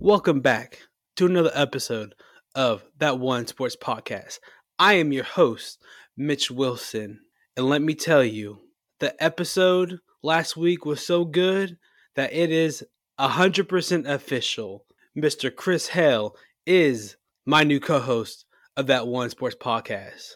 Welcome back to another episode of That One Sports Podcast. I am your host, Mitch Wilson, and let me tell you, the episode last week was so good that it is 100% official. Mr. Chris Hale is my new co-host of That One Sports Podcast.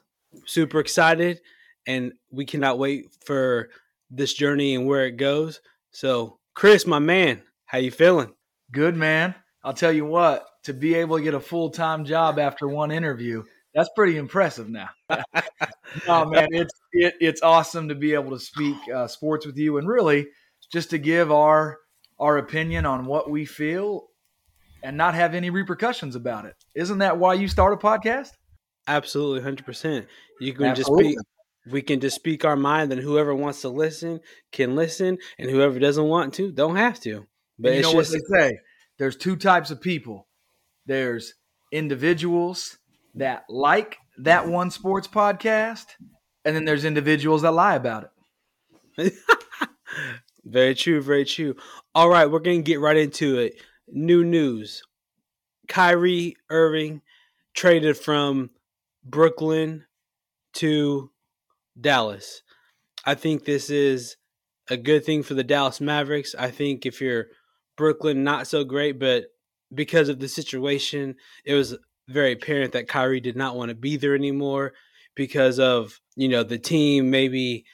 Super excited, and we cannot wait for this journey and where it goes. So, Chris, my man, how you feeling? Good, man. I'll tell you what, to be able to get a full-time job after one interview, that's pretty impressive now. Oh, man, it's awesome to be able to speak sports with you and really just to give our opinion on what we feel and not have any repercussions about it. Isn't that why you start a podcast? Absolutely, 100%. You can Absolutely. Just speak. We can just speak our mind, and whoever wants to listen can listen, and whoever doesn't want to don't have to. But you know what they say? There's two types of people. There's individuals that like That One Sports Podcast, and then there's individuals that lie about it. Very true, very true. All right, we're going to get right into it. New news. Kyrie Irving traded from Brooklyn to Dallas. I think this is a good thing for the Dallas Mavericks. I think if you're Brooklyn, not so great, but because of the situation, it was very apparent that Kyrie did not want to be there anymore because of, you know, the team, maybe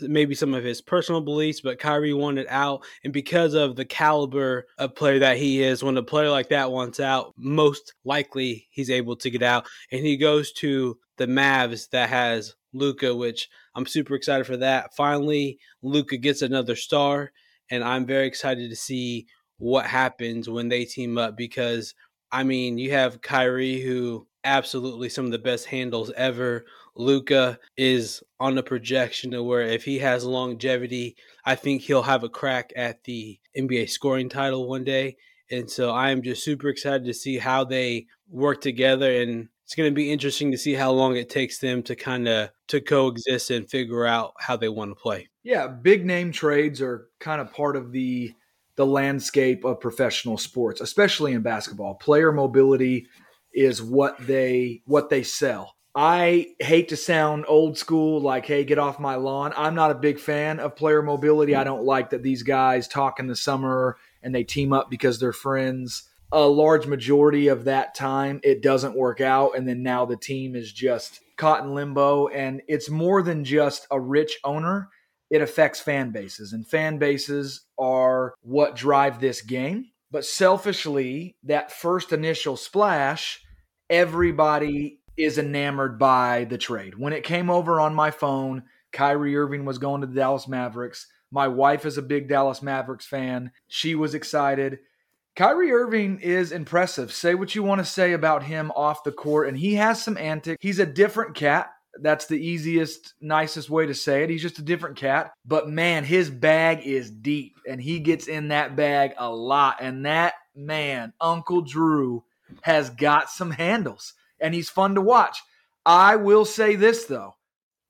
maybe some of his personal beliefs, but Kyrie wanted out. And because of the caliber of player that he is, when a player like that wants out, most likely he's able to get out. And he goes to the Mavs that has Luka, which I'm super excited for that. Finally, Luka gets another star, and I'm very excited to see what happens when they team up because, I mean, you have Kyrie, who absolutely some of the best handles ever. Luka is on a projection to where if he has longevity, I think he'll have a crack at the NBA scoring title one day. And so I am just super excited to see how they work together. And it's going to be interesting to see how long it takes them to kind of to coexist and figure out how they want to play. Yeah, big name trades are kind of part of the landscape of professional sports, especially in basketball. Player mobility is what they sell. I hate to sound old school, like, hey, get off my lawn. I'm not a big fan of player mobility. I don't like that these guys talk in the summer and they team up because they're friends. A large majority of that time, it doesn't work out. And then now the team is just caught in limbo. And it's more than just a rich owner. It affects fan bases. And fan bases are what drive this game. But selfishly, that first initial splash, everybody is enamored by the trade. When it came over on my phone, Kyrie Irving was going to the Dallas Mavericks. My wife is a big Dallas Mavericks fan. She was excited. Kyrie Irving is impressive. Say what you want to say about him off the court, and he has some antics. He's a different cat. That's the easiest, nicest way to say it. He's just a different cat. But, man, his bag is deep, and he gets in that bag a lot. And that man, Uncle Drew, has got some handles. And he's fun to watch. I will say this, though.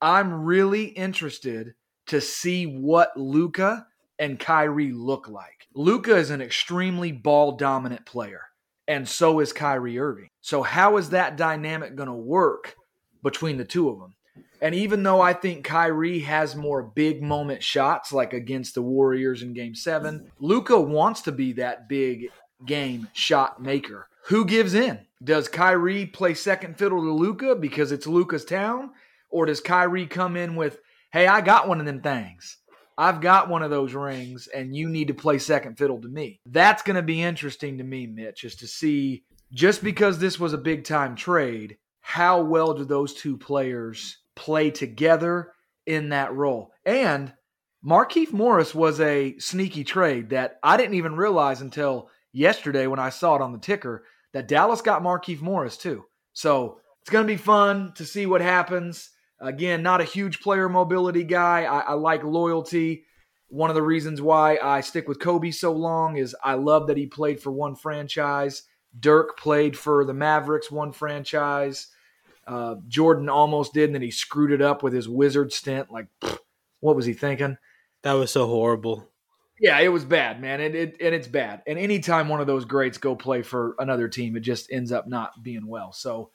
I'm really interested to see what Luka and Kyrie look like. Luka is an extremely ball-dominant player, and so is Kyrie Irving. So how is that dynamic going to work between the two of them? And even though I think Kyrie has more big-moment shots, like against the Warriors in Game 7, Luka wants to be that big-game shot maker. Who gives in? Does Kyrie play second fiddle to Luka because it's Luka's town? Or does Kyrie come in with, hey, I got one of them things. I've got one of those rings, and you need to play second fiddle to me. That's going to be interesting to me, Mitch, is to see, just because this was a big-time trade, how well do those two players play together in that role? And Markieff Morris was a sneaky trade that I didn't even realize until yesterday when I saw it on the ticker, that Dallas got Markieff Morris too. So it's going to be fun to see what happens. Again, not a huge player mobility guy. I like loyalty. One of the reasons why I stick with Kobe so long is I love that he played for one franchise. Dirk played for the Mavericks, one franchise. Jordan almost did, and then he screwed it up with his Wizard stint. Like, what was he thinking? That was so horrible. Yeah, it was bad, man. It's bad. And anytime one of those greats go play for another team, it just ends up not being well. So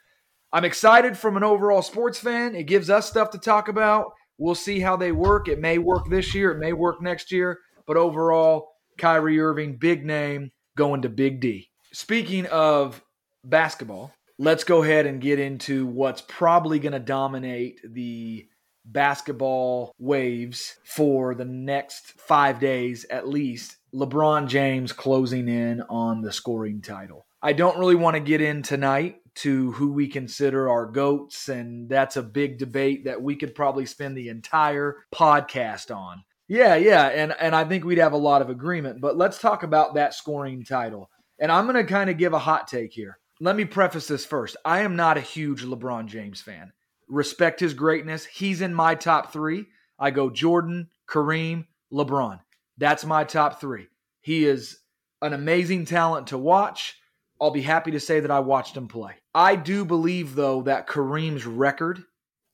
I'm excited from an overall sports fan. It gives us stuff to talk about. We'll see how they work. It may work this year. It may work next year. But overall, Kyrie Irving, big name, going to Big D. Speaking of basketball, let's go ahead and get into what's probably going to dominate the basketball waves for the next 5 days at least. LeBron James closing in on the scoring title. I don't really want to get in tonight to who we consider our GOATs, and that's a big debate that we could probably spend the entire podcast on. And I think we'd have a lot of agreement, but let's talk about that scoring title. And I'm going to kind of give a hot take here. Let me preface this first. I am not a huge LeBron James fan. Respect his greatness. He's in my top three. I go Jordan, Kareem, LeBron. That's my top three. He is an amazing talent to watch. I'll be happy to say that I watched him play. I do believe, though, that Kareem's record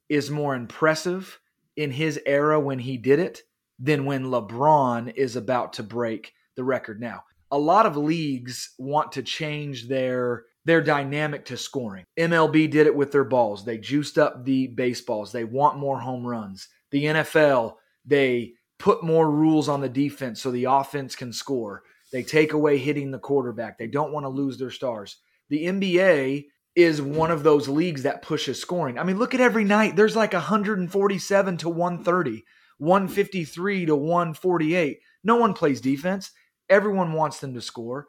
is more impressive in his era when he did it than when LeBron is about to break the record now. A lot of leagues want to change their dynamic to scoring. MLB did it with their balls. They juiced up the baseballs. They want more home runs. The NFL, they put more rules on the defense so the offense can score. They take away hitting the quarterback. They don't want to lose their stars. The NBA is one of those leagues that pushes scoring. I mean, look at every night. There's like 147 to 130, 153 to 148. No one plays defense. Everyone wants them to score.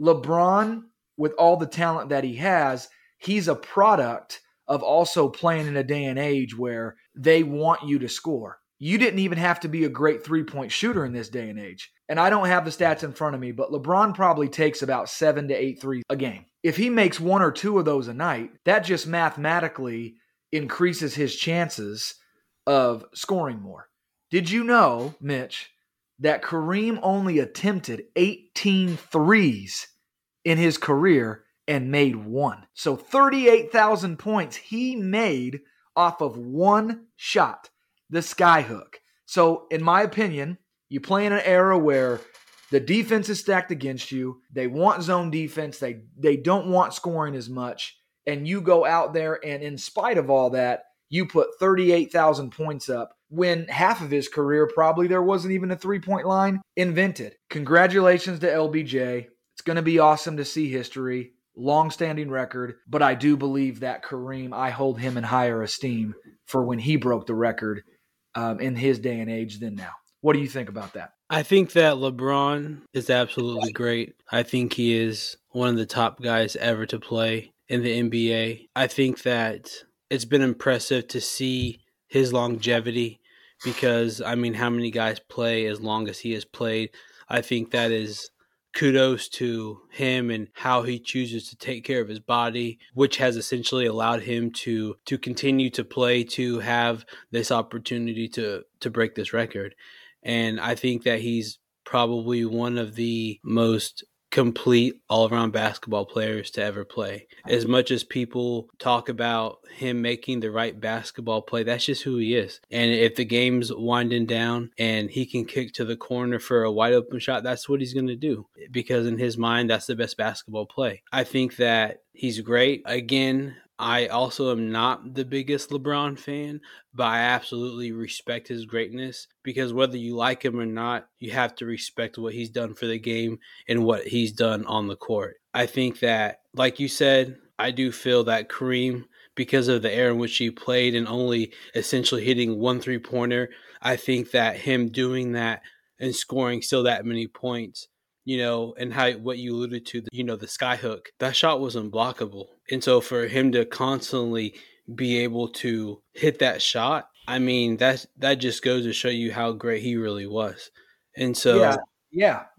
LeBron, with all the talent that he has, he's a product of also playing in a day and age where they want you to score. You didn't even have to be a great three-point shooter in this day and age. And I don't have the stats in front of me, but LeBron probably takes about 7 to 8 threes a game. If he makes one or two of those a night, that just mathematically increases his chances of scoring more. Did you know, Mitch, that Kareem only attempted 18 threes in his career and made one? So 38,000 points he made off of one shot, the skyhook. So in my opinion, you play in an era where the defense is stacked against you. They want zone defense. They don't want scoring as much. And you go out there and in spite of all that, you put 38,000 points up when half of his career probably there wasn't even a three-point line invented. Congratulations to LBJ. It's going to be awesome to see history, long-standing record, but I do believe that Kareem, I hold him in higher esteem for when he broke the record in his day and age than now. What do you think about that? I think that LeBron is absolutely great. I think he is one of the top guys ever to play in the NBA. I think that it's been impressive to see his longevity because, I mean, how many guys play as long as he has played? I think that is kudos to him and how he chooses to take care of his body, which has essentially allowed him to continue to play, to have this opportunity to break this record. And I think that he's probably one of the most complete all-around basketball players to ever play. As much as people talk about him making the right basketball play, that's just who he is. And if the game's winding down and he can kick to the corner for a wide open shot, that's what he's going to do because in his mind, that's the best basketball play. I think that he's great. Again, I also am not the biggest LeBron fan, but I absolutely respect his greatness because whether you like him or not, you have to respect what he's done for the game and what he's done on the court. I think that, like you said, I do feel that Kareem, because of the era in which he played and only essentially hitting 1 3-pointer, I think that him doing that and scoring still that many points, you know, and how what you alluded to, you know, the skyhook, that shot was unblockable. And so for him to constantly be able to hit that shot, I mean, that just goes to show you how great he really was. And so,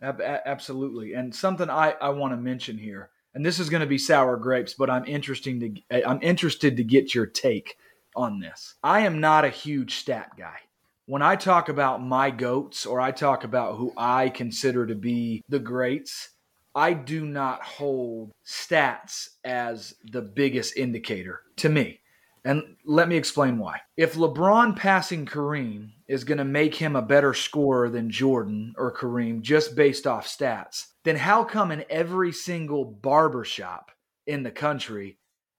absolutely. And something I want to mention here, and this is going to be sour grapes, but I'm interested to get your take on this. I am not a huge stat guy. When I talk about my GOATs or I talk about who I consider to be the greats, I do not hold stats as the biggest indicator to me. And let me explain why. If LeBron passing Kareem is going to make him a better scorer than Jordan or Kareem just based off stats, then how come in every single barbershop in the country,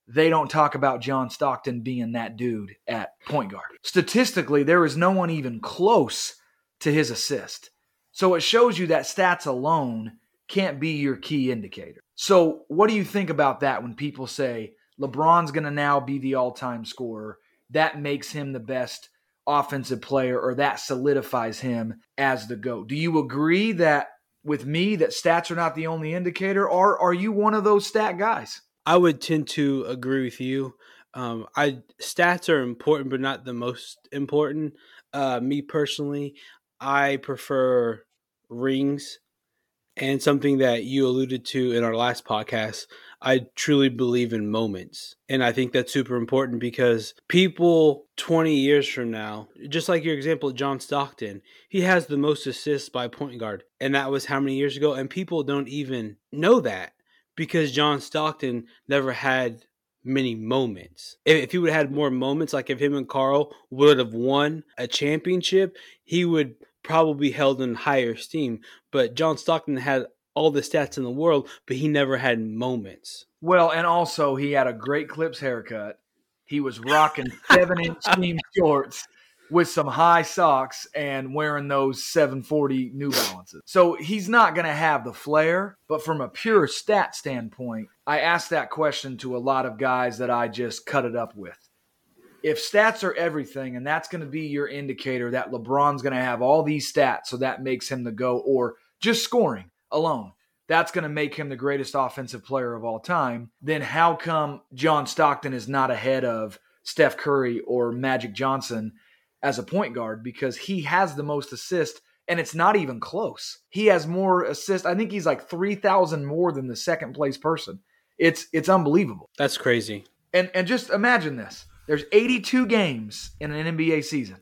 they don't talk about John Stockton being that dude at point guard? Statistically, there is no one even close to his assist. So it shows you that stats alone can't be your key indicator. So what do you think about that when people say LeBron's going to now be the all-time scorer? That makes him the best offensive player, or that solidifies him as the GOAT. Do you agree that with me that stats are not the only indicator, or are you one of those stat guys? I would tend to agree with you. Stats are important, but not the most important. Me personally, I prefer rings. And something that you alluded to in our last podcast, I truly believe in moments. And I think that's super important because people 20 years from now, just like your example of John Stockton, he has the most assists by point guard. And that was how many years ago? And people don't even know that because John Stockton never had many moments. If he would have had more moments, like if him and Carl would have won a championship, he would probably held in higher esteem. But John Stockton had all the stats in the world, but he never had moments. Well, and also he had a great Clips haircut. He was rocking 7-inch seam shorts with some high socks and wearing those 740 New Balances. So he's not going to have the flair, but from a pure stat standpoint, I asked that question to a lot of guys that I just cut it up with. If stats are everything, and that's going to be your indicator that LeBron's going to have all these stats, so that makes him the GOAT, or just scoring alone, that's going to make him the greatest offensive player of all time, then how come John Stockton is not ahead of Steph Curry or Magic Johnson as a point guard? Because he has the most assists, and it's not even close. He has more assists. I think he's like 3,000 more than the second-place person. It's unbelievable. That's crazy. And just imagine this. There's 82 games in an NBA season.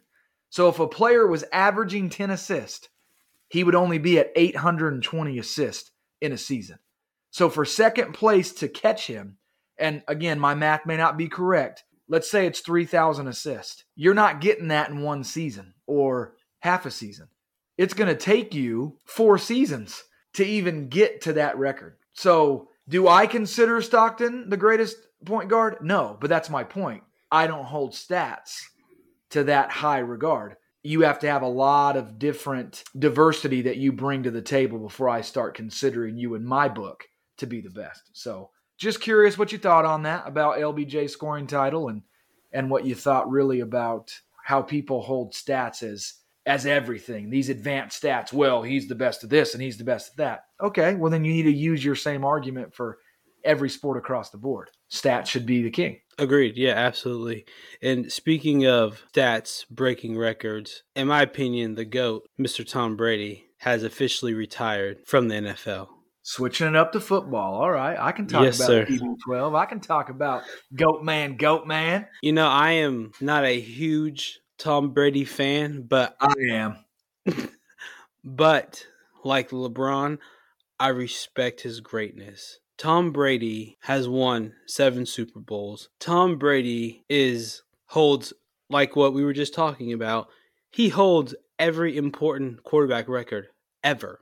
So if a player was averaging 10 assists, he would only be at 820 assists in a season. So for second place to catch him, and again, my math may not be correct, let's say it's 3,000 assists. You're not getting that in one season or half a season. It's going to take you 4 seasons to even get to that record. So do I consider Stockton the greatest point guard? No, but that's my point. I don't hold stats to that high regard. You have to have a lot of different diversity that you bring to the table before I start considering you in my book to be the best. So just curious what you thought on that about LBJ scoring title and what you thought really about how people hold stats as everything. These advanced stats, well, he's the best at this and he's the best at that. Okay, well then you need to use your same argument for every sport across the board. Stats should be the king. Agreed. Yeah, absolutely. And speaking of stats breaking records, in my opinion, the GOAT, Mr. Tom Brady, has officially retired from the NFL. Switching it up to football. All right. I can talk about PB12. I can talk about GOAT man. You know, I am not a huge Tom Brady fan, but I am. But like LeBron, I respect his greatness. Tom Brady has won 7 Super Bowls. Tom Brady holds, like what we were just talking about, he holds every important quarterback record ever.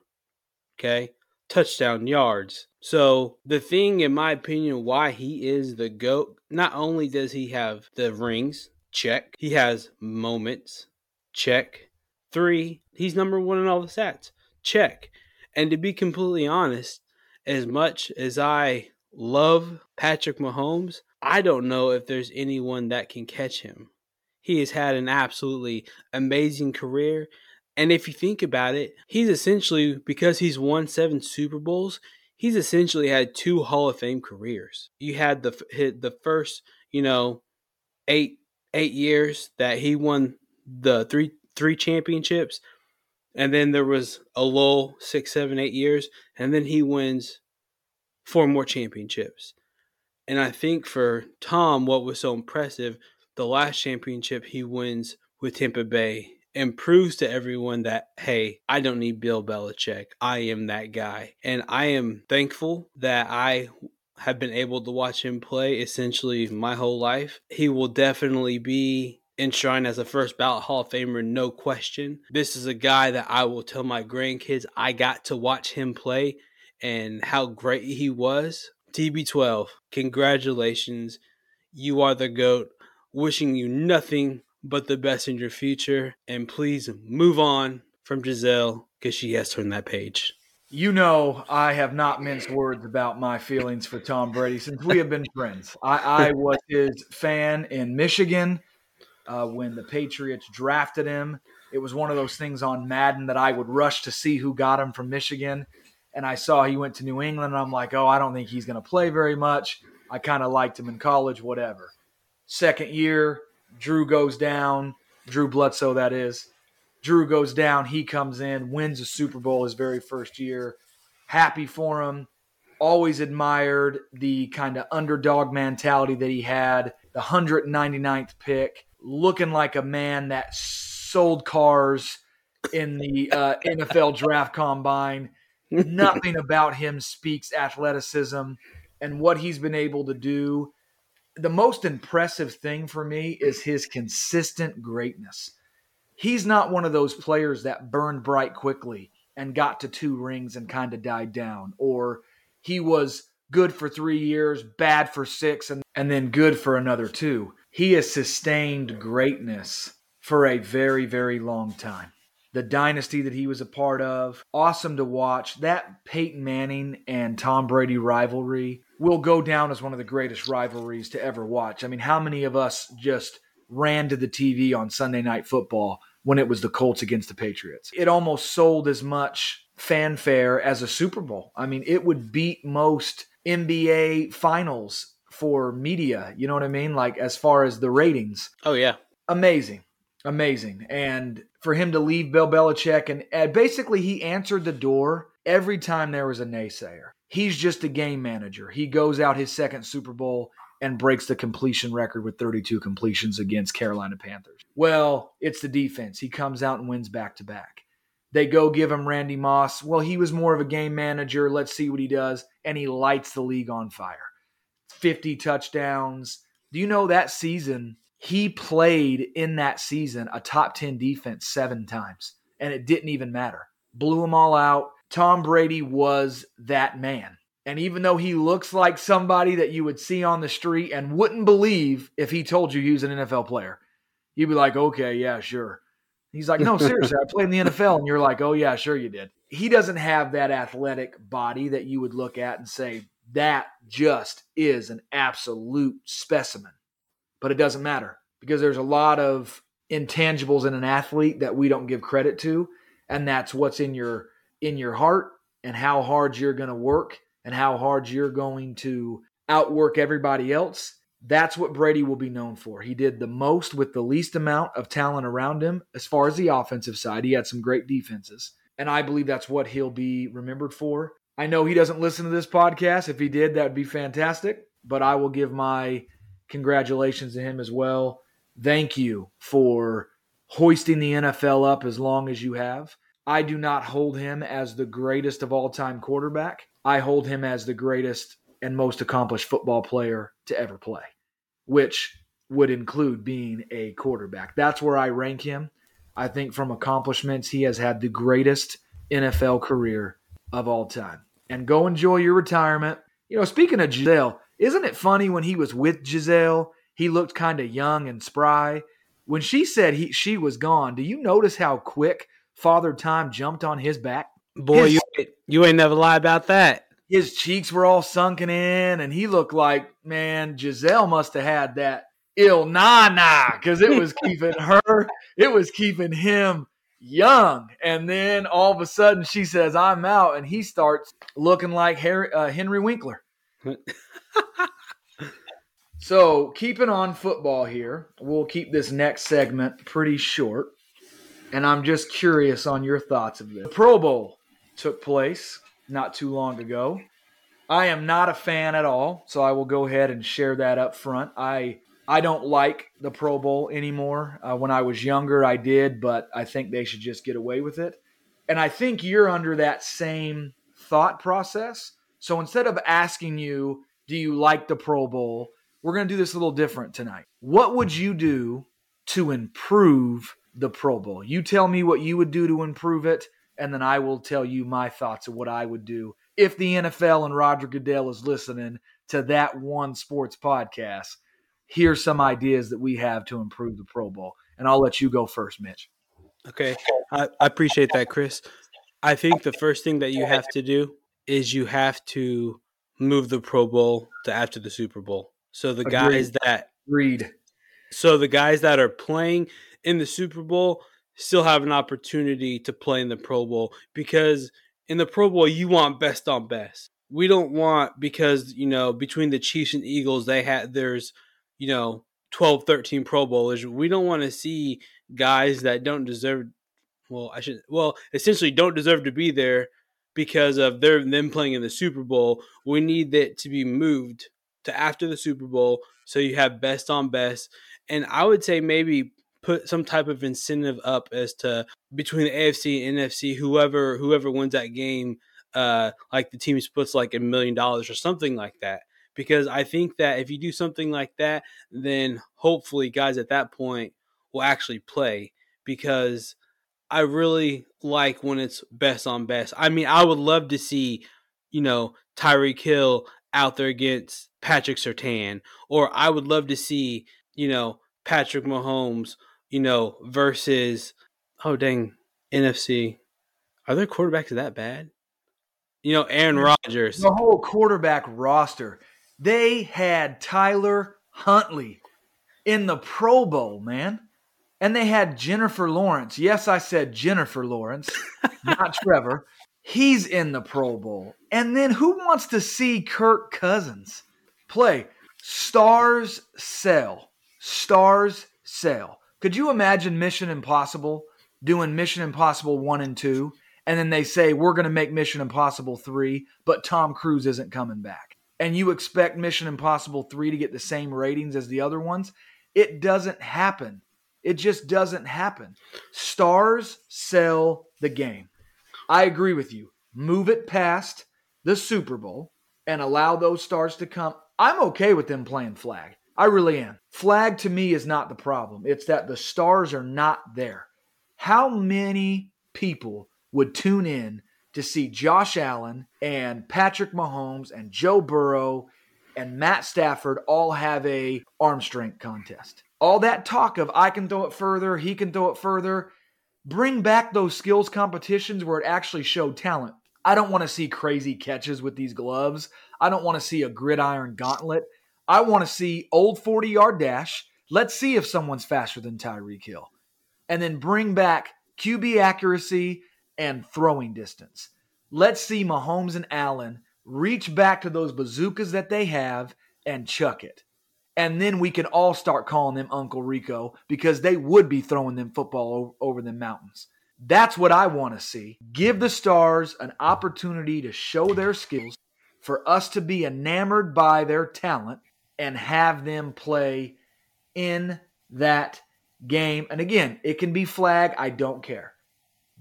Okay? Touchdown yards. So the thing, in my opinion, why he is the GOAT, not only does he have the rings, check. He has moments, check. 3, he's number 1 in all the stats, check. And to be completely honest, as much as I love Patrick Mahomes, I don't know if there's anyone that can catch him. He has had an absolutely amazing career. And if you think about it, he's essentially, because he's won 7 Super Bowls, he's essentially had 2 Hall of Fame careers. You had the first, eight years that he won the three championships. And then there was a lull, 6, 7, 8 years. And then he wins 4 more championships. And I think for Tom, what was so impressive, the last championship he wins with Tampa Bay and proves to everyone that, hey, I don't need Bill Belichick. I am that guy. And I am thankful that I have been able to watch him play essentially my whole life. He will definitely be enshrined as a first ballot Hall of Famer, no question. This is a guy that I will tell my grandkids I got to watch him play and how great he was. TB12, congratulations. You are the GOAT. Wishing you nothing but the best in your future. And please move on from Giselle because she has turned that page. You know, I have not minced words about my feelings for Tom Brady since we have been friends. I was his fan in Michigan when the Patriots drafted him. It was one of those things on Madden that I would rush to see who got him from Michigan. And I saw he went to New England, and I'm like, oh, I don't think he's going to play very much. I kind of liked him in college, whatever. Second year, Drew goes down. Drew Bledsoe, that is. Drew goes down. He comes in, wins a Super Bowl his very first year. Happy for him. Always admired the kind of underdog mentality that he had. The 199th pick. Looking like a man that sold cars in the NFL draft combine. Nothing about him speaks athleticism and what he's been able to do. The most impressive thing for me is his consistent greatness. He's not one of those players that burned bright quickly and got to two rings and kind of died down, or he was good for 3 years, bad for six, and then good for another two. He has sustained greatness for a very, very long time. The dynasty that he was a part of, awesome to watch. That Peyton Manning and Tom Brady rivalry will go down as one of the greatest rivalries to ever watch. I mean, how many of us just ran to the TV on Sunday Night Football when it was the Colts against the Patriots? It almost sold as much fanfare as a Super Bowl. I mean, it would beat most NBA finals for media. You know what I mean? Like, as far as the ratings. Oh, yeah. Amazing. Amazing. And for him to leave Bill Belichick, and basically he answered the door every time there was a naysayer. He's just a game manager. He goes out his second Super Bowl and breaks the completion record with 32 completions against Carolina Panthers. Well, it's the defense. He comes out and wins back-to-back. They go give him Randy Moss. Well, he was more of a game manager. Let's see what he does. And he lights the league on fire. 50 touchdowns. Do you know that season, he played in that season a top 10 defense 7 times, and it didn't even matter. Blew them all out. Tom Brady was that man. And even though he looks like somebody that you would see on the street and wouldn't believe if he told you he was an NFL player, you'd be like, okay, yeah, sure. He's like, no, seriously, I played in the NFL. And you're like, oh, yeah, sure you did. He doesn't have that athletic body that you would look at and say, that just is an absolute specimen. But it doesn't matter because there's a lot of intangibles in an athlete that we don't give credit to. And that's what's in your heart and how hard you're going to work. And how hard you're going to outwork everybody else. That's what Brady will be known for. He did the most with the least amount of talent around him as far as the offensive side. He had some great defenses. And I believe that's what he'll be remembered for. I know he doesn't listen to this podcast. If he did, that would be fantastic. But I will give my congratulations to him as well. Thank you for hoisting the NFL up as long as you have. I do not hold him as the greatest of all-time quarterback. I hold him as the greatest and most accomplished football player to ever play, which would include being a quarterback. That's where I rank him. I think from accomplishments, he has had the greatest NFL career of all time. And go enjoy your retirement. You know, speaking of Gisele, isn't it funny when he was with Gisele, he looked kind of young and spry. When she said she was gone, do you notice how quick Father Time jumped on his back? Boy, you ain't never lied about that. His cheeks were all sunken in, and he looked like, man, Gisele must have had that ill nana, because it was keeping her, it was keeping him young. And then all of a sudden she says, I'm out, and he starts looking like Henry Winkler. So keeping on football here, we'll keep this next segment pretty short, and I'm just curious on your thoughts of this. The Pro Bowl took place not too long ago. I am not a fan at all, so I will go ahead and share that up front. I don't like the Pro Bowl anymore. When I was younger, I did, but I think they should just get away with it. And I think you're under that same thought process. So instead of asking you, Do you like the Pro Bowl? We're going to do this a little different tonight. What would you do to improve the Pro Bowl? You tell me what you would do to improve it, and then I will tell you my thoughts of what I would do if the NFL and Roger Goodell is listening to that one sports podcast. Here's some ideas that we have to improve the Pro Bowl. And I'll let you go first, Mitch. Okay. I appreciate that, Chris. I think the first thing that you have to do is you have to move the Pro Bowl to after the Super Bowl. So the guys that are playing in the Super Bowl still have an opportunity to play in the Pro Bowl, because in the Pro Bowl you want best on best. We don't want, because, you know, between the Chiefs and Eagles, there's, you know, 12, 13 Pro Bowlers. We don't want to see guys that don't deserve, essentially don't deserve to be there because of them playing in the Super Bowl. We need that to be moved to after the Super Bowl so you have best on best. And I would say maybe put some type of incentive up as to between the AFC and NFC, whoever wins that game, like the team splits like $1 million or something like that. Because I think that if you do something like that, then hopefully guys at that point will actually play, because I really like when it's best on best. I mean, I would love to see, you know, Tyreek Hill out there against Patrick Surtain, or I would love to see, you know, Patrick Mahomes, you know, versus, NFC. Are there quarterbacks that bad? You know, Aaron Rodgers. The whole quarterback roster. They had Tyler Huntley in the Pro Bowl, man. And they had Jennifer Lawrence. Yes, I said Jennifer Lawrence, not Trevor. He's in the Pro Bowl. And then who wants to see Kirk Cousins play? Stars sell. Stars sell. Could you imagine Mission Impossible doing Mission Impossible 1 and 2, and then they say, we're going to make Mission Impossible 3, but Tom Cruise isn't coming back? And you expect Mission Impossible 3 to get the same ratings as the other ones? It doesn't happen. It just doesn't happen. Stars sell the game. I agree with you. Move it past the Super Bowl and allow those stars to come. I'm okay with them playing flag. I really am. Flag to me is not the problem. It's that the stars are not there. How many people would tune in to see Josh Allen and Patrick Mahomes and Joe Burrow and Matt Stafford all have a arm strength contest? All that talk of I can throw it further, he can throw it further. Bring back those skills competitions where it actually showed talent. I don't want to see crazy catches with these gloves. I don't want to see a gridiron gauntlet. I want to see old 40-yard dash. Let's see if someone's faster than Tyreek Hill. And then bring back QB accuracy and throwing distance. Let's see Mahomes and Allen reach back to those bazookas that they have and chuck it. And then we can all start calling them Uncle Rico, because they would be throwing them football over the mountains. That's what I want to see. Give the stars an opportunity to show their skills, for us to be enamored by their talent and have them play in that game. And again, it can be flag. I don't care.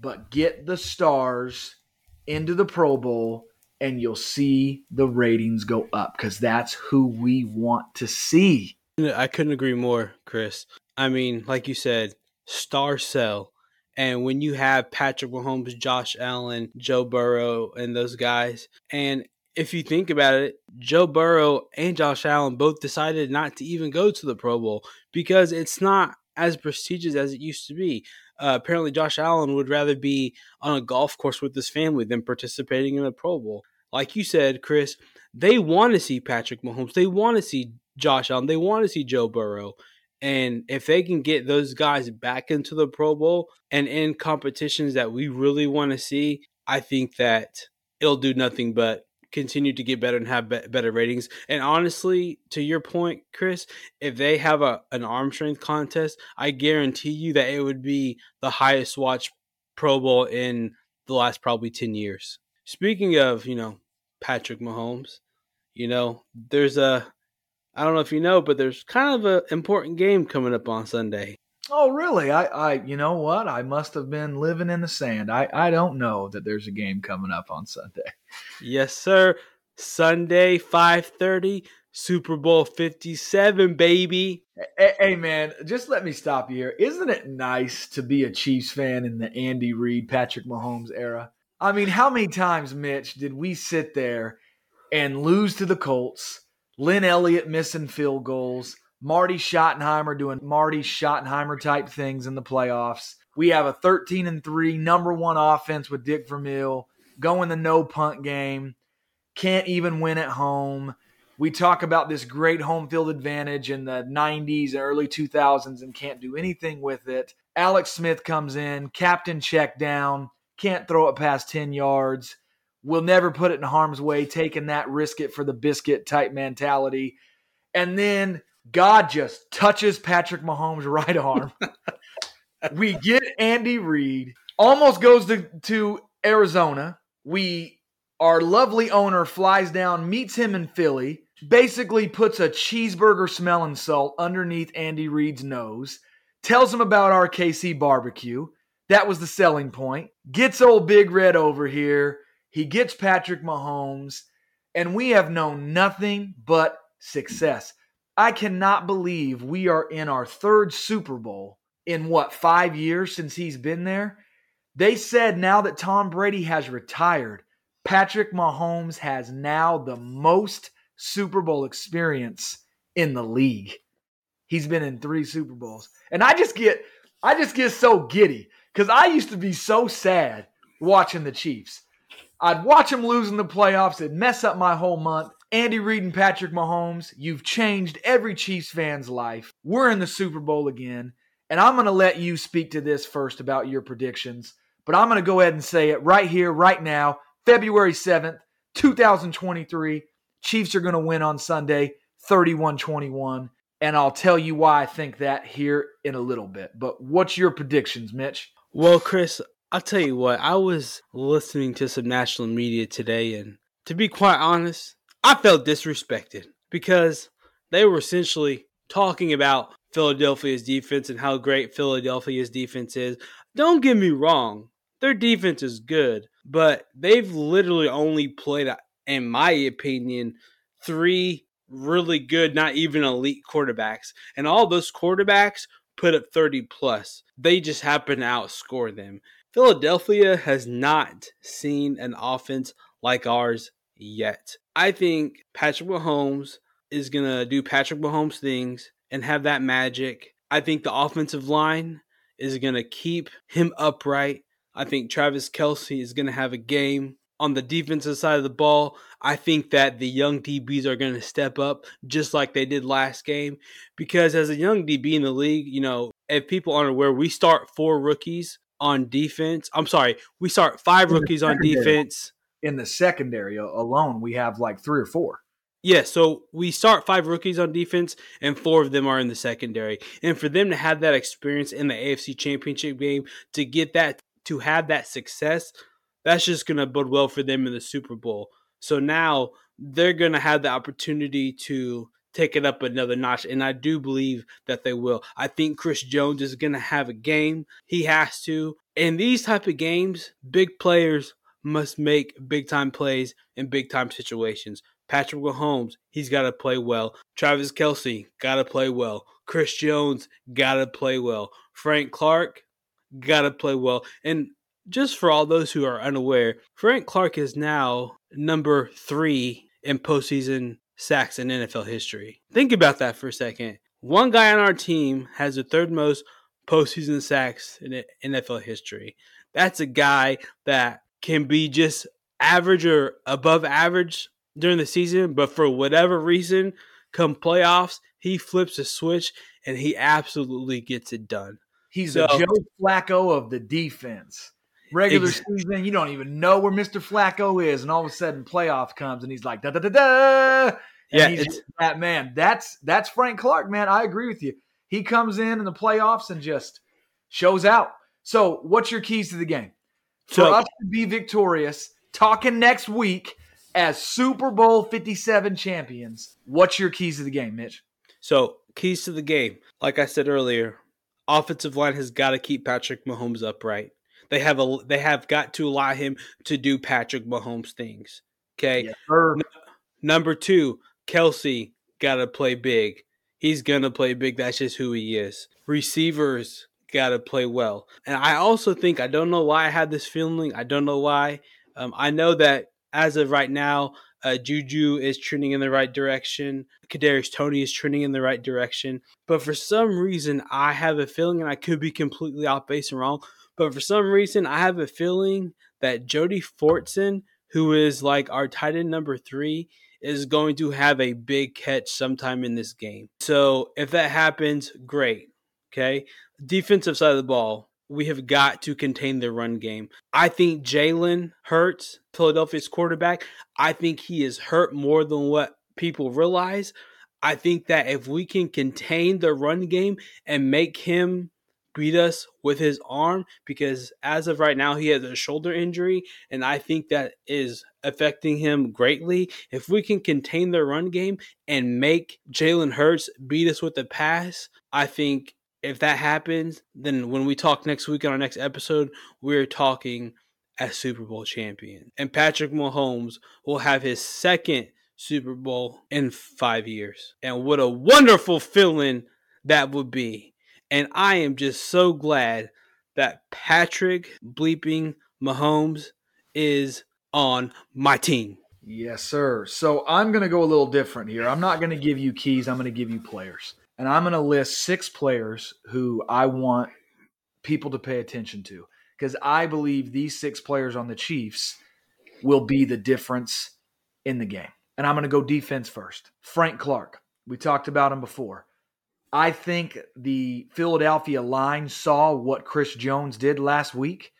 But get the stars into the Pro Bowl, and you'll see the ratings go up, because that's who we want to see. I couldn't agree more, Chris. I mean, like you said, star sell. And when you have Patrick Mahomes, Josh Allen, Joe Burrow, and those guys, and if you think about it, Joe Burrow and Josh Allen both decided not to even go to the Pro Bowl because it's not as prestigious as it used to be. Apparently, Josh Allen would rather be on a golf course with his family than participating in a Pro Bowl. Like you said, Chris, they want to see Patrick Mahomes. They want to see Josh Allen. They want to see Joe Burrow. And if they can get those guys back into the Pro Bowl and in competitions that we really want to see, I think that it'll do nothing but continue to get better and have better ratings. And honestly, to your point, Chris, if they have an arm strength contest, I guarantee you that it would be the highest watched Pro Bowl in the last probably 10 years. Speaking of, you know, Patrick Mahomes, you know, I don't know if you know, but there's kind of an important game coming up on Sunday. Oh, really? I you know what? I must have been living in the sand. I don't know that there's a game coming up on Sunday. Yes, sir. Sunday, 5:30, Super Bowl 57, baby. Hey, man, just let me stop you here. Isn't it nice to be a Chiefs fan in the Andy Reid, Patrick Mahomes era? I mean, how many times, Mitch, did we sit there and lose to the Colts, Lynn Elliott missing field goals, Marty Schottenheimer doing Marty Schottenheimer-type things in the playoffs? We have a 13-3 number one offense with Dick Vermeil, going the no-punt game, can't even win at home. We talk about this great home field advantage in the 90s and early 2000s and can't do anything with it. Alex Smith comes in, captain check down, can't throw it past 10 yards. We'll never put it in harm's way, taking that risk it for the biscuit type mentality. And then God just touches Patrick Mahomes' right arm. We get Andy Reid, almost goes to Arizona. Our lovely owner flies down, meets him in Philly, basically puts a cheeseburger smelling salt underneath Andy Reid's nose, tells him about our KC barbecue. That was the selling point. Gets old Big Red over here. He gets Patrick Mahomes, and we have known nothing but success. I cannot believe we are in our third Super Bowl in, 5 years since he's been there? They said now that Tom Brady has retired, Patrick Mahomes has now the most Super Bowl experience in the league. He's been in 3 Super Bowls. And I just get so giddy because I used to be so sad watching the Chiefs. I'd watch them lose in the playoffs. It'd mess up my whole month. Andy Reid and Patrick Mahomes, you've changed every Chiefs fan's life. We're in the Super Bowl again. And I'm going to let you speak to this first about your predictions. But I'm going to go ahead and say it right here, right now. February 7th, 2023, Chiefs are going to win on Sunday, 31-21, and I'll tell you why I think that here in a little bit. But what's your predictions, Mitch? Well, Chris, I'll tell you what. I was listening to some national media today, and to be quite honest, I felt disrespected because they were essentially talking about Philadelphia's defense and how great Philadelphia's defense is. Don't get me wrong. Their defense is good, but they've literally only played, in my opinion, 3 really good, not even elite quarterbacks. And all those quarterbacks put up 30-plus. They just happen to outscore them. Philadelphia has not seen an offense like ours yet. I think Patrick Mahomes is going to do Patrick Mahomes things and have that magic. I think the offensive line is going to keep him upright. I think Travis Kelce is going to have a game. On the defensive side of the ball, I think that the young DBs are going to step up just like they did last game. Because as a young DB in the league, you know, if people aren't aware, we start 4 rookies on defense. I'm sorry, we start 5 rookies on defense. In the secondary alone, we have like 3 or 4. Yeah, so we start 5 rookies on defense, and 4 of them are in the secondary. And for them to have that experience in the AFC Championship game, to have that success, that's just going to bode well for them in the Super Bowl. So now they're going to have the opportunity to take it up another notch, and I do believe that they will. I think Chris Jones is going to have a game. He has to. In these type of games, big players must make big-time plays in big-time situations. Patrick Mahomes, he's got to play well. Travis Kelce, got to play well. Chris Jones, got to play well. Frank Clark, got to play well. And just for all those who are unaware, Frank Clark is now number 3 in postseason sacks in NFL history. Think about that for a second. One guy on our team has the 3rd most postseason sacks in NFL history. That's a guy that can be just average or above average during the season, but for whatever reason, come playoffs, he flips a switch and he absolutely gets it done. He's a Joe Flacco of the defense. Regular season, you don't even know where Mr. Flacco is, and all of a sudden playoff comes, and he's like, da-da-da-da. Yeah, he's that man. That's Frank Clark, man. I agree with you. He comes in the playoffs and just shows out. So what's your keys to the game? For us to be victorious, talking next week as Super Bowl 57 champions, what's your keys to the game, Mitch? So keys to the game, like I said earlier, offensive line has got to keep Patrick Mahomes upright. They have got to allow him to do Patrick Mahomes things. Okay. Yes, Number two, Kelce got to play big. He's going to play big. That's just who he is. Receivers got to play well. And I also think, I don't know why I had this feeling. I don't know why. I know that as of right now, Juju is trending in the right direction. Kadarius Toney is trending in the right direction. But for some reason, I have a feeling, and I could be completely off base and wrong, but for some reason, I have a feeling that Jody Fortson, who is like our tight end number 3, is going to have a big catch sometime in this game. So if that happens, great. Okay. Defensive side of the ball, we have got to contain the run game. I think Jalen Hurts, Philadelphia's quarterback, I think he is hurt more than what people realize. I think that if we can contain the run game and make him beat us with his arm, because as of right now, he has a shoulder injury, and I think that is affecting him greatly. If we can contain the run game and make Jalen Hurts beat us with the pass, I think if that happens, then when we talk next week on our next episode, we're talking as Super Bowl champion. And Patrick Mahomes will have his second Super Bowl in 5 years. And what a wonderful feeling that would be. And I am just so glad that Patrick bleeping Mahomes is on my team. Yes, sir. So I'm going to go a little different here. I'm not going to give you keys. I'm going to give you players. And I'm going to list 6 players who I want people to pay attention to, because I believe these 6 players on the Chiefs will be the difference in the game. And I'm going to go defense first. Frank Clark. We talked about him before. I think the Philadelphia line saw what Chris Jones did last week,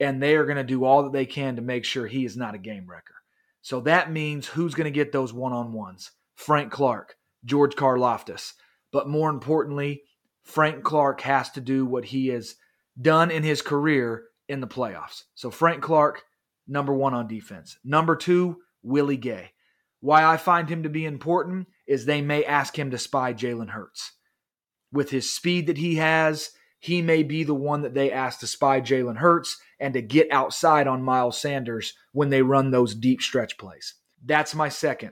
and they are going to do all that they can to make sure he is not a game wrecker. So that means who's going to get those one-on-ones? Frank Clark, George Karlaftis. But more importantly, Frank Clark has to do what he has done in his career in the playoffs. So Frank Clark, number 1 on defense. Number 2, Willie Gay. Why I find him to be important is they may ask him to spy Jalen Hurts. With his speed that he has, he may be the one that they ask to spy Jalen Hurts and to get outside on Miles Sanders when they run those deep stretch plays. That's my second.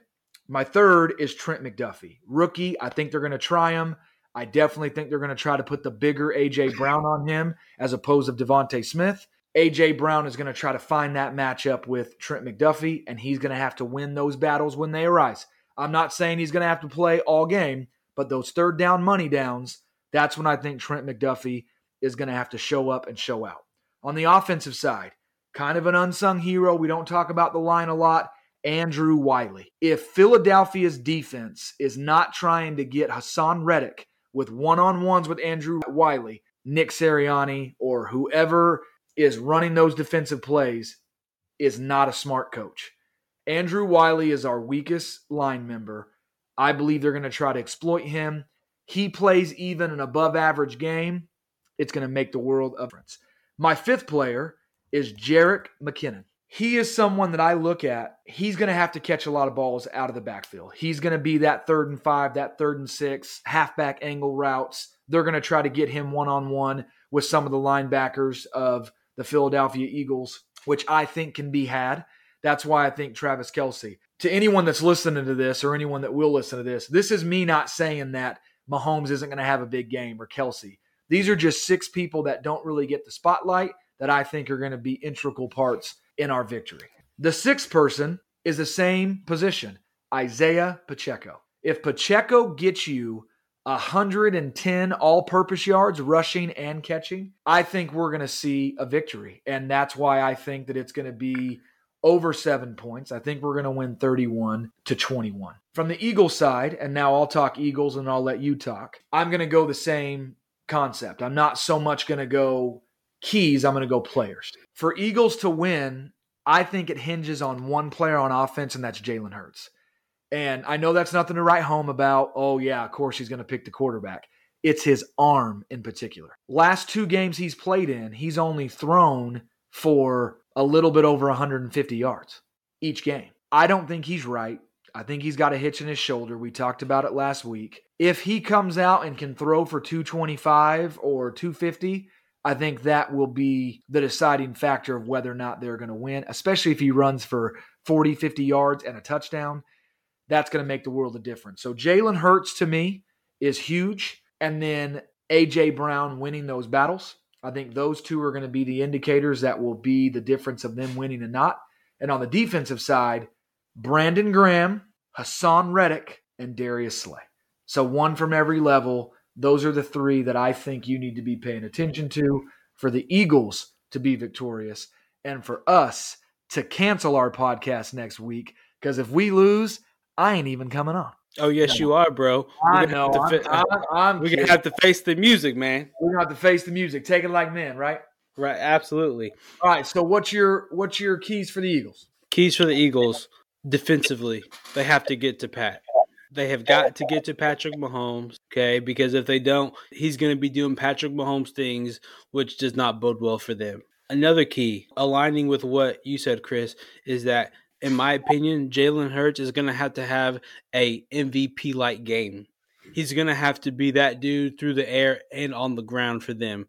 My third is Trent McDuffie. Rookie, I think they're going to try him. I definitely think they're going to try to put the bigger A.J. Brown on him as opposed to Devontae Smith. A.J. Brown is going to try to find that matchup with Trent McDuffie, and he's going to have to win those battles when they arise. I'm not saying he's going to have to play all game, but those third down money downs, that's when I think Trent McDuffie is going to have to show up and show out. On the offensive side, kind of an unsung hero. We don't talk about the line a lot. Andrew Wiley. If Philadelphia's defense is not trying to get Hassan Reddick with one-on-ones with Andrew Wiley, Nick Sirianni or whoever is running those defensive plays is not a smart coach. Andrew Wiley is our weakest line member. I believe they're going to try to exploit him. He plays even an above-average game. It's going to make the world of difference. My fifth player is Jerick McKinnon. He is someone that I look at. He's going to have to catch a lot of balls out of the backfield. He's going to be that 3rd and 5, that 3rd and 6, halfback angle routes. They're going to try to get him one-on-one with some of the linebackers of the Philadelphia Eagles, which I think can be had. That's why I think Travis Kelce. To anyone that's listening to this or anyone that will listen to this, this is me not saying that Mahomes isn't going to have a big game or Kelce. These are just 6 people that don't really get the spotlight that I think are going to be integral parts in our victory. The 6th person is the same position, Isaiah Pacheco. If Pacheco gets you 110 all-purpose yards, rushing and catching, I think we're going to see a victory. And that's why I think that it's going to be over 7 points. I think we're going to win 31-21. From the Eagles side, and now I'll talk Eagles and I'll let you talk, I'm going to go the same concept. I'm not so much going to go keys, I'm going to go players. For Eagles to win, I think it hinges on one player on offense, and that's Jalen Hurts. And I know that's nothing to write home about. Oh, yeah, of course he's going to pick the quarterback. It's his arm in particular. Last 2 games he's played in, he's only thrown for a little bit over 150 yards each game. I don't think he's right. I think he's got a hitch in his shoulder. We talked about it last week. If he comes out and can throw for 225 or 250, I think that will be the deciding factor of whether or not they're going to win, especially if he runs for 40, 50 yards and a touchdown. that's going to make the world a difference. So Jalen Hurts to me is huge. And then A.J. Brown winning those battles. I think those two are going to be the indicators that will be the difference of them winning and not. And on the defensive side, Brandon Graham, Hassan Reddick, and Darius Slay. So one from every level. Those are the three that I think you need to be paying attention to for the Eagles to be victorious and for us to cancel our podcast next week. Because if we lose, I ain't even coming on. Oh, yes, you are, bro. I know. We're going to have to face the music, man. We're going to have to face the music. Take it like men, right? Right, absolutely. All right, so what's your keys for the Eagles? Keys for the Eagles, defensively, they have to get to Pat. They have got to get to Patrick Mahomes, okay? Because if they don't, he's going to be doing Patrick Mahomes things, which does not bode well for them. Another key, aligning with what you said, Chris, is that, in my opinion, Jalen Hurts is going to have a MVP-like game. He's going to have to be that dude through the air and on the ground for them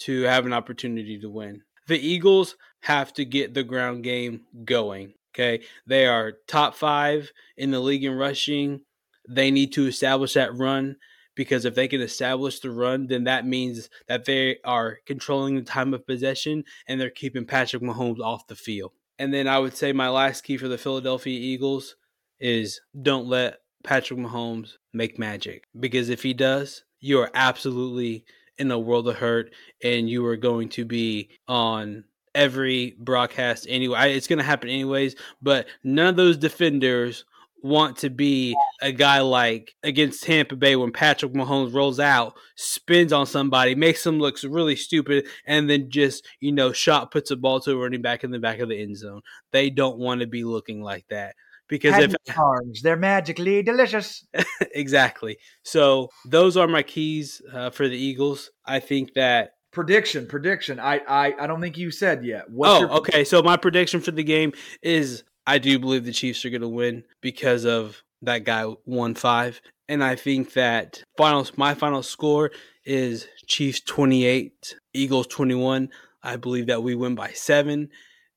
to have an opportunity to win. The Eagles have to get the ground game going, okay? They are top 5 in the league in rushing. They need to establish that run, because if they can establish the run, then that means that they are controlling the time of possession and they're keeping Patrick Mahomes off the field. And then I would say my last key for the Philadelphia Eagles is don't let Patrick Mahomes make magic, because if he does, you are absolutely in a world of hurt and you are going to be on every broadcast anyway. It's going to happen anyways, but none of those defenders want to be a guy like against Tampa Bay when Patrick Mahomes rolls out, spins on somebody, makes them look really stupid, and then just, shot puts a ball to a running back in the back of the end zone. They don't want to be looking like that, because they're magically delicious. Exactly. So those are my keys for the Eagles. I think that prediction. I don't think you said yet. Okay. So my prediction for the game is, I do believe the Chiefs are going to win because of that guy 1-5. And I think that my final score is Chiefs 28, Eagles 21. I believe that we win by 7.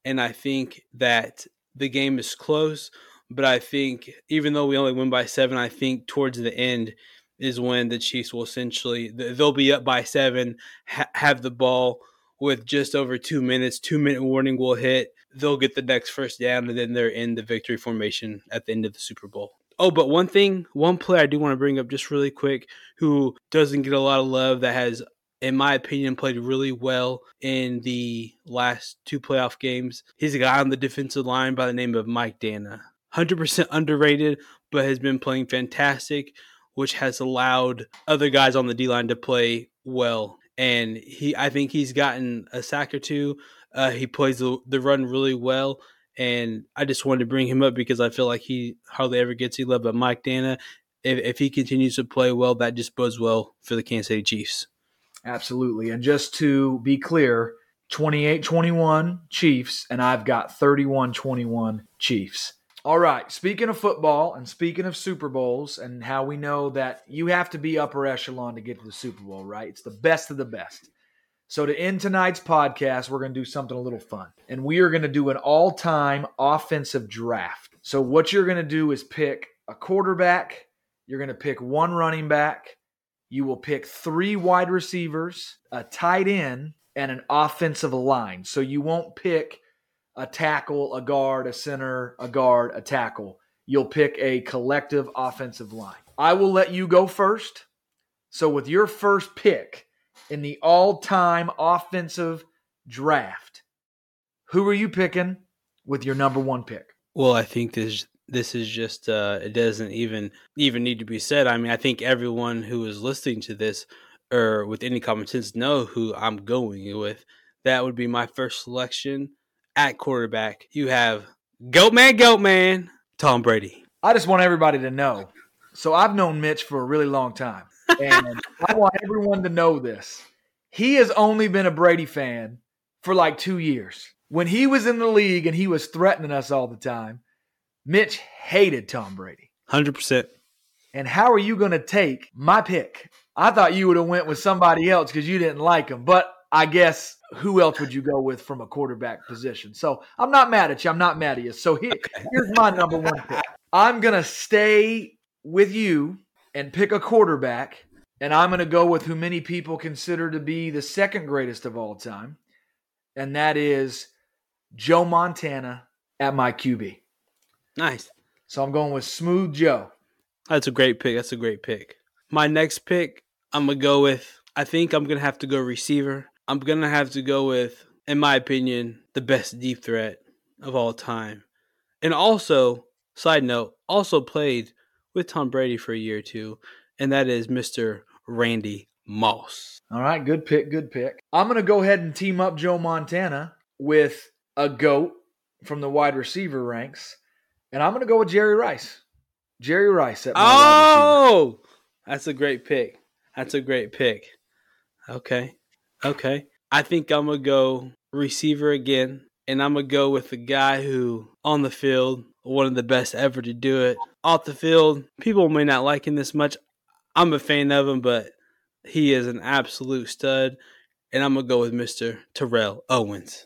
And I think that the game is close. But I think even though we only win by 7, I think towards the end is when the Chiefs will essentially, they'll be up by 7, have the ball with just over 2 minutes. 2-minute warning will hit. They'll get the next first down, and then they're in the victory formation at the end of the Super Bowl. Oh, but one player I do want to bring up just really quick who doesn't get a lot of love, that has, in my opinion, played really well in the last 2 playoff games. He's a guy on the defensive line by the name of Mike Dana. 100% underrated, but has been playing fantastic, which has allowed other guys on the D-line to play well. And I think he's gotten a sack or 2. He plays the run really well, and I just wanted to bring him up because I feel like he hardly ever gets any love. But Mike Dana, if he continues to play well, that just bodes well for the Kansas City Chiefs. Absolutely. And just to be clear, 28-21 Chiefs, and I've got 31-21 Chiefs. All right, speaking of football and speaking of Super Bowls and how we know that you have to be upper echelon to get to the Super Bowl, right? It's the best of the best. So to end tonight's podcast, we're going to do something a little fun. And we are going to do an all-time offensive draft. So what you're going to do is pick a quarterback. You're going to pick 1 running back. You will pick 3 wide receivers, a tight end, and an offensive line. So you won't pick a tackle, a guard, a center, a guard, a tackle. You'll pick a collective offensive line. I will let you go first. So with your first pick in the all-time offensive draft, who are you picking with your number 1 pick? Well, I think this is just, it doesn't even need to be said. I mean, I think everyone who is listening to this or with any common sense know who I'm going with. That would be my first selection at quarterback. You have Goat Man, Tom Brady. I just want everybody to know. So I've known Mitch for a really long time. And I want everyone to know this. He has only been a Brady fan for like 2 years. When he was in the league and he was threatening us all the time, Mitch hated Tom Brady. 100%. And how are you going to take my pick? I thought you would have went with somebody else because you didn't like him. But I guess who else would you go with from a quarterback position? So I'm not mad at you. So here's my number 1 pick. I'm going to stay with you and pick a quarterback, and I'm going to go with who many people consider to be the second greatest of all time, and that is Joe Montana at my QB. Nice. So I'm going with Smooth Joe. That's a great pick. That's a great pick. My next pick, I'm going to go with, I think I'm going to have to go receiver. I'm going to have to go with, in my opinion, the best deep threat of all time. And also, side note, also played with Tom Brady for a year or two, and that is Mr. Randy Moss. All right, good pick, good pick. I'm going to go ahead and team up Joe Montana with a GOAT from the wide receiver ranks, and I'm going to go with Jerry Rice. Jerry Rice at my wide receiver. That's a great pick. That's a great pick. Okay. I think I'm going to go receiver again, and I'm going to go with the guy who, on the field, one of the best ever to do it. Off the field, people may not like him this much. I'm a fan of him, but he is an absolute stud, and I'm going to go with Mr. Terrell Owens.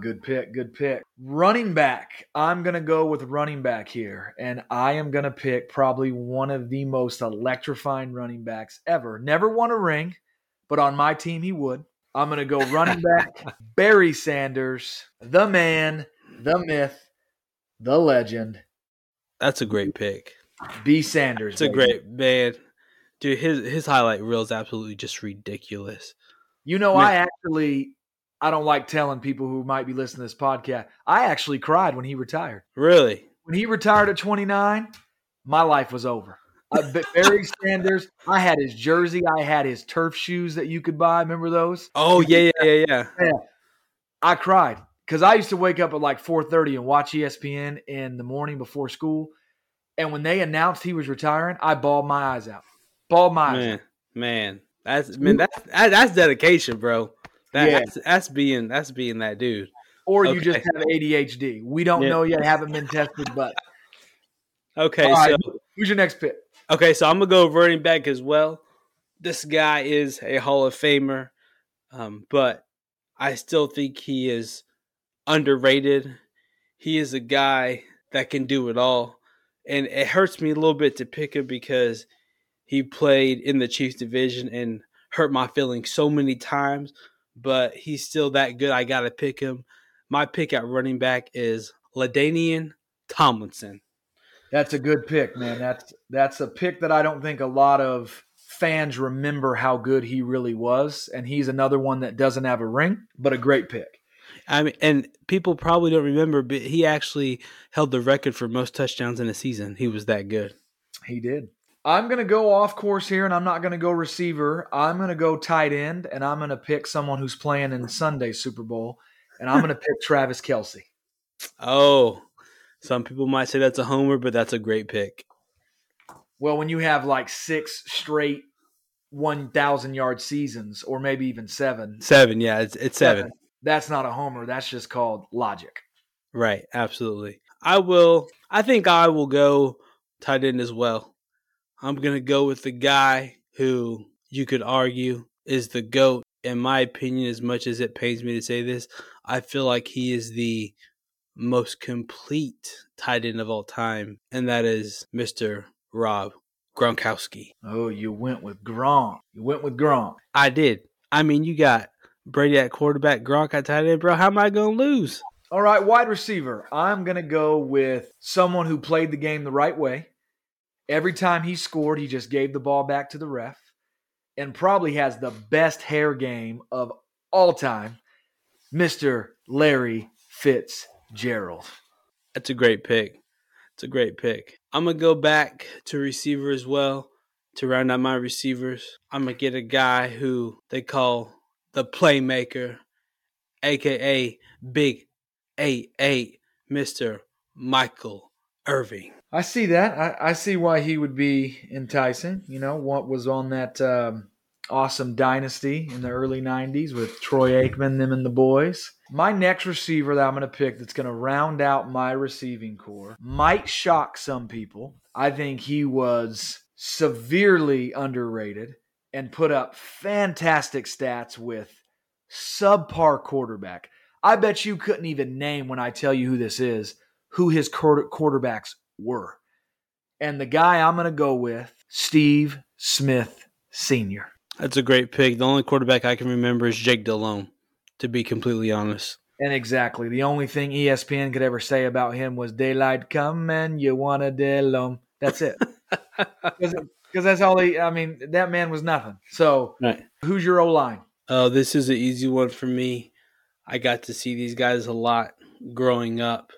Good pick, good pick. Running back. I'm going to go with running back here, and I am going to pick probably one of the most electrifying running backs ever. Never won a ring, but on my team he would. I'm going to go running back, Barry Sanders, the man, the myth, the legend. That's a great pick. B. Sanders. That's a great man. Dude, his highlight reel is absolutely just ridiculous. You know, I don't like telling people who might be listening to this podcast. I actually cried when he retired. Really? When he retired at 29, my life was over. Barry Sanders, I had his jersey. I had his turf shoes that you could buy. Remember those? Oh, yeah. I cried because I used to wake up at like 4:30 and watch ESPN in the morning before school. And when they announced he was retiring, I bawled my eyes out. Man, that's dedication, bro. That's being that dude. Or you just have ADHD. We don't know yet. Haven't been tested, but right, so who's your next pick? Okay, so I'm gonna go running back as well. This guy is a Hall of Famer, but I still think he is underrated. He is a guy that can do it all, and it hurts me a little bit to pick him because he played in the Chiefs division and hurt my feelings so many times, but he's still that good. I got to pick him. My pick at running back is LaDainian Tomlinson. That's a good pick, man. That's a pick that I don't think a lot of fans remember how good he really was, and he's another one that doesn't have a ring, but a great pick. I mean, and people probably don't remember, but he actually held the record for most touchdowns in a season. He was that good. He did. I'm going to go off course here, and I'm not going to go receiver. I'm going to go tight end, and I'm going to pick someone who's playing in Sunday's Super Bowl, and I'm going to pick Travis Kelce. Oh, some people might say that's a homer, but that's a great pick. Well, when you have like 6 straight 1,000-yard seasons, or maybe even 7. 7, yeah, it's 7. That's not a homer. That's just called logic. Right, absolutely. I think I will go tight end as well. I'm going to go with the guy who you could argue is the GOAT. In my opinion, as much as it pains me to say this, I feel like he is the most complete tight end of all time, and that is Mr. Rob Gronkowski. Oh, you went with Gronk. I did. I mean, you got Brady at quarterback, Gronk at tight end, bro. How am I going to lose? All right, wide receiver. I'm going to go with someone who played the game the right way. Every time he scored, he just gave the ball back to the ref, and probably has the best hair game of all time, Mr. Larry Fitzgerald. That's a great pick. I'm going to go back to receiver as well to round out my receivers. I'm going to get a guy who they call the playmaker, a.k.a. Big 8-8, Mr. Michael Irving. I see that. I see why he would be enticing. You know, what was on that awesome dynasty in the early 90s with Troy Aikman, them and the boys. My next receiver that I'm going to pick that's going to round out my receiving core might shock some people. I think he was severely underrated and put up fantastic stats with subpar quarterback. I bet you couldn't even name when I tell you who this is, who his quarterbacks were. And the guy I'm going to go with, Steve Smith Sr. That's a great pick. The only quarterback I can remember is Jake Delhomme, to be completely honest. And exactly. The only thing ESPN could ever say about him was, daylight come and you want a Delhomme. That's it. Because that's all he – I mean, that man was nothing. So, right. Who's your O-line? This is an easy one for me. I got to see these guys a lot growing up.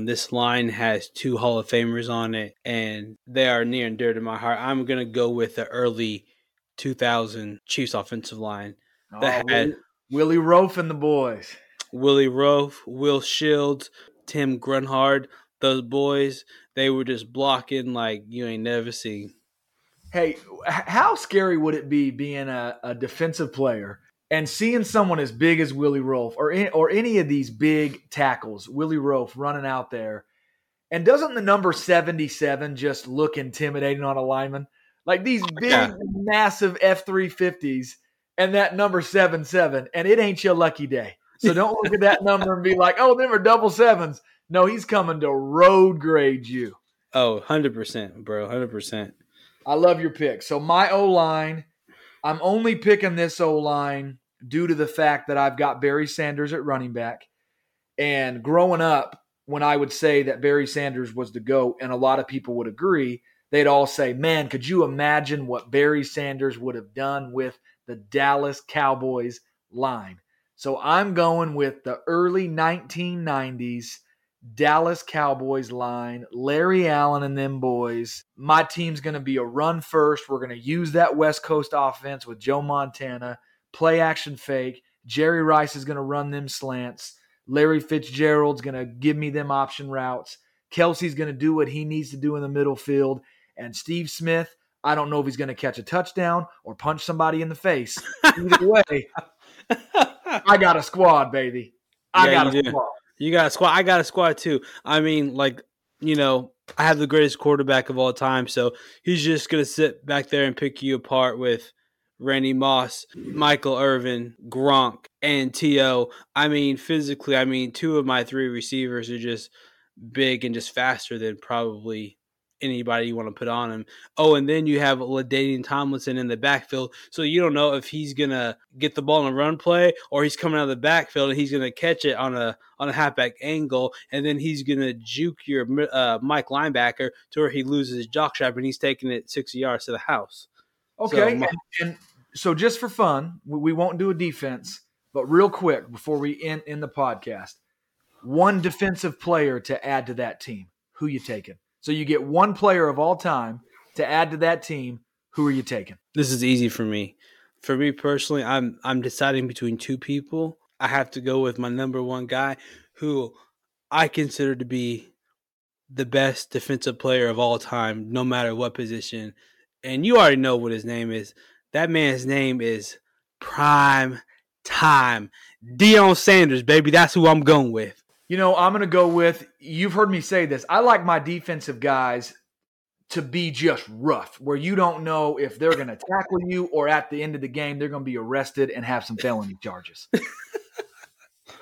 This line has two Hall of Famers on it, and they are near and dear to my heart. I'm going to go with the early 2000 Chiefs offensive line. That had Willie Roaf and the boys. Willie Roaf, Will Shields, Tim Grunhard, those boys, they were just blocking like you ain't never seen. Hey, how scary would it be being a defensive player and seeing someone as big as Willie Roaf or any of these big tackles, Willie Roaf running out there? And doesn't the number 77 just look intimidating on a lineman? Like these big, massive F-350s and that number 77, and it ain't your lucky day. So don't look at that number and be like, oh, them are double sevens. No, he's coming to road grade you. Oh, 100%, bro, 100%. I love your pick. So my O-line, I'm only picking this O-line due to the fact that I've got Barry Sanders at running back. And growing up, when I would say that Barry Sanders was the GOAT, and a lot of people would agree, they'd all say, man, could you imagine what Barry Sanders would have done with the Dallas Cowboys line? So I'm going with the early 1990s Dallas Cowboys line, Larry Allen and them boys. My team's going to be a run first. We're going to use that West Coast offense with Joe Montana, play action fake. Jerry Rice is going to run them slants. Larry Fitzgerald's going to give me them option routes. Kelsey's going to do what he needs to do in the middle field. And Steve Smith, I don't know if he's going to catch a touchdown or punch somebody in the face. Either way, I got a squad, baby. I got a squad. You got a squad. I got a squad too. I mean, like, you know, I have the greatest quarterback of all time, so he's just going to sit back there and pick you apart with Randy Moss, Michael Irvin, Gronk, and T.O. I mean, physically, I mean, two of my three receivers are just big and just faster than probably anybody you want to put on him. Oh, and then you have LaDainian Tomlinson in the backfield, so you don't know if he's going to get the ball in a run play or he's coming out of the backfield and he's going to catch it on a halfback angle, and then he's going to juke your Mike linebacker to where he loses his jockstrap and he's taking it 60 yards to the house. Okay, so, and so just for fun, we won't do a defense, but real quick before we end the podcast, one defensive player to add to that team. Who you taking? So you get one player of all time to add to that team. Who are you taking? This is easy for me. For me personally, I'm deciding between two people. I have to go with my number one guy, who I consider to be the best defensive player of all time, no matter what position. And you already know what his name is. That man's name is Prime Time Deion Sanders, baby. That's who I'm going with. You know, I'm going to go with, you've heard me say this, I like my defensive guys to be just rough, where you don't know if they're going to tackle you or at the end of the game they're going to be arrested and have some felony charges.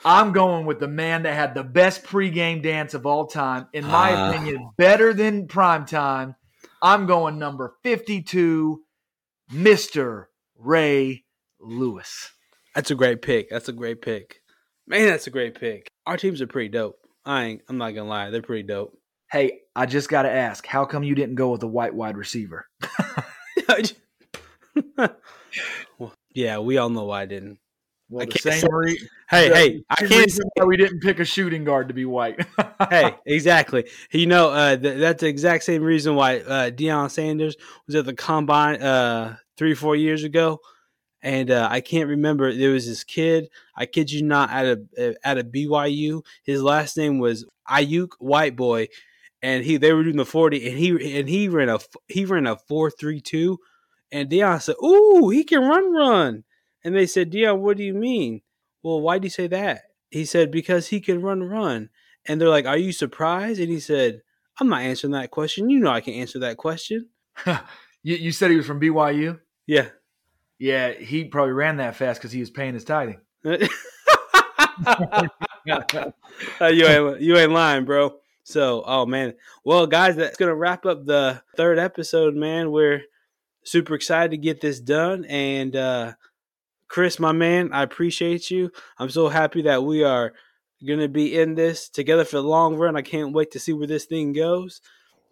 I'm going with the man that had the best pregame dance of all time. In my opinion, better than Primetime. I'm going number 52, Mr. Ray Lewis. That's a great pick. That's a great pick. Man, that's a great pick. Our teams are pretty dope. I'm not going to lie. They're pretty dope. Hey, I just got to ask, how come you didn't go with a white wide receiver? Well, yeah, we all know why I didn't. Well, I can't say, I can't say we didn't pick a shooting guard to be white. Hey, exactly. You know, that's the exact same reason why Deion Sanders was at the Combine 3-4 years ago. And I can't remember. There was this kid, I kid you not, at a BYU. His last name was Ayuk, white boy, and they were doing the 40, and he ran a 4.32, and Deion said, "Ooh, he can run." And they said, "Deion, what do you mean?" "Well, why do you say that?" He said, "Because he can run." And they're like, "Are you surprised?" And he said, "I'm not answering that question. You know, I can answer that question." You said he was from BYU? Yeah. Yeah, he probably ran that fast because he was paying his tithing. You ain't lying, bro. So, oh, man. Well, guys, that's going to wrap up the third episode, man. We're super excited to get this done. And Chris, my man, I appreciate you. I'm so happy that we are going to be in this together for the long run. I can't wait to see where this thing goes.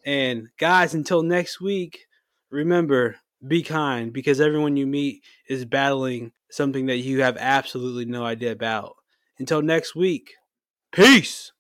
And, guys, until next week, remember, be kind, because everyone you meet is battling something that you have absolutely no idea about. Until next week, peace.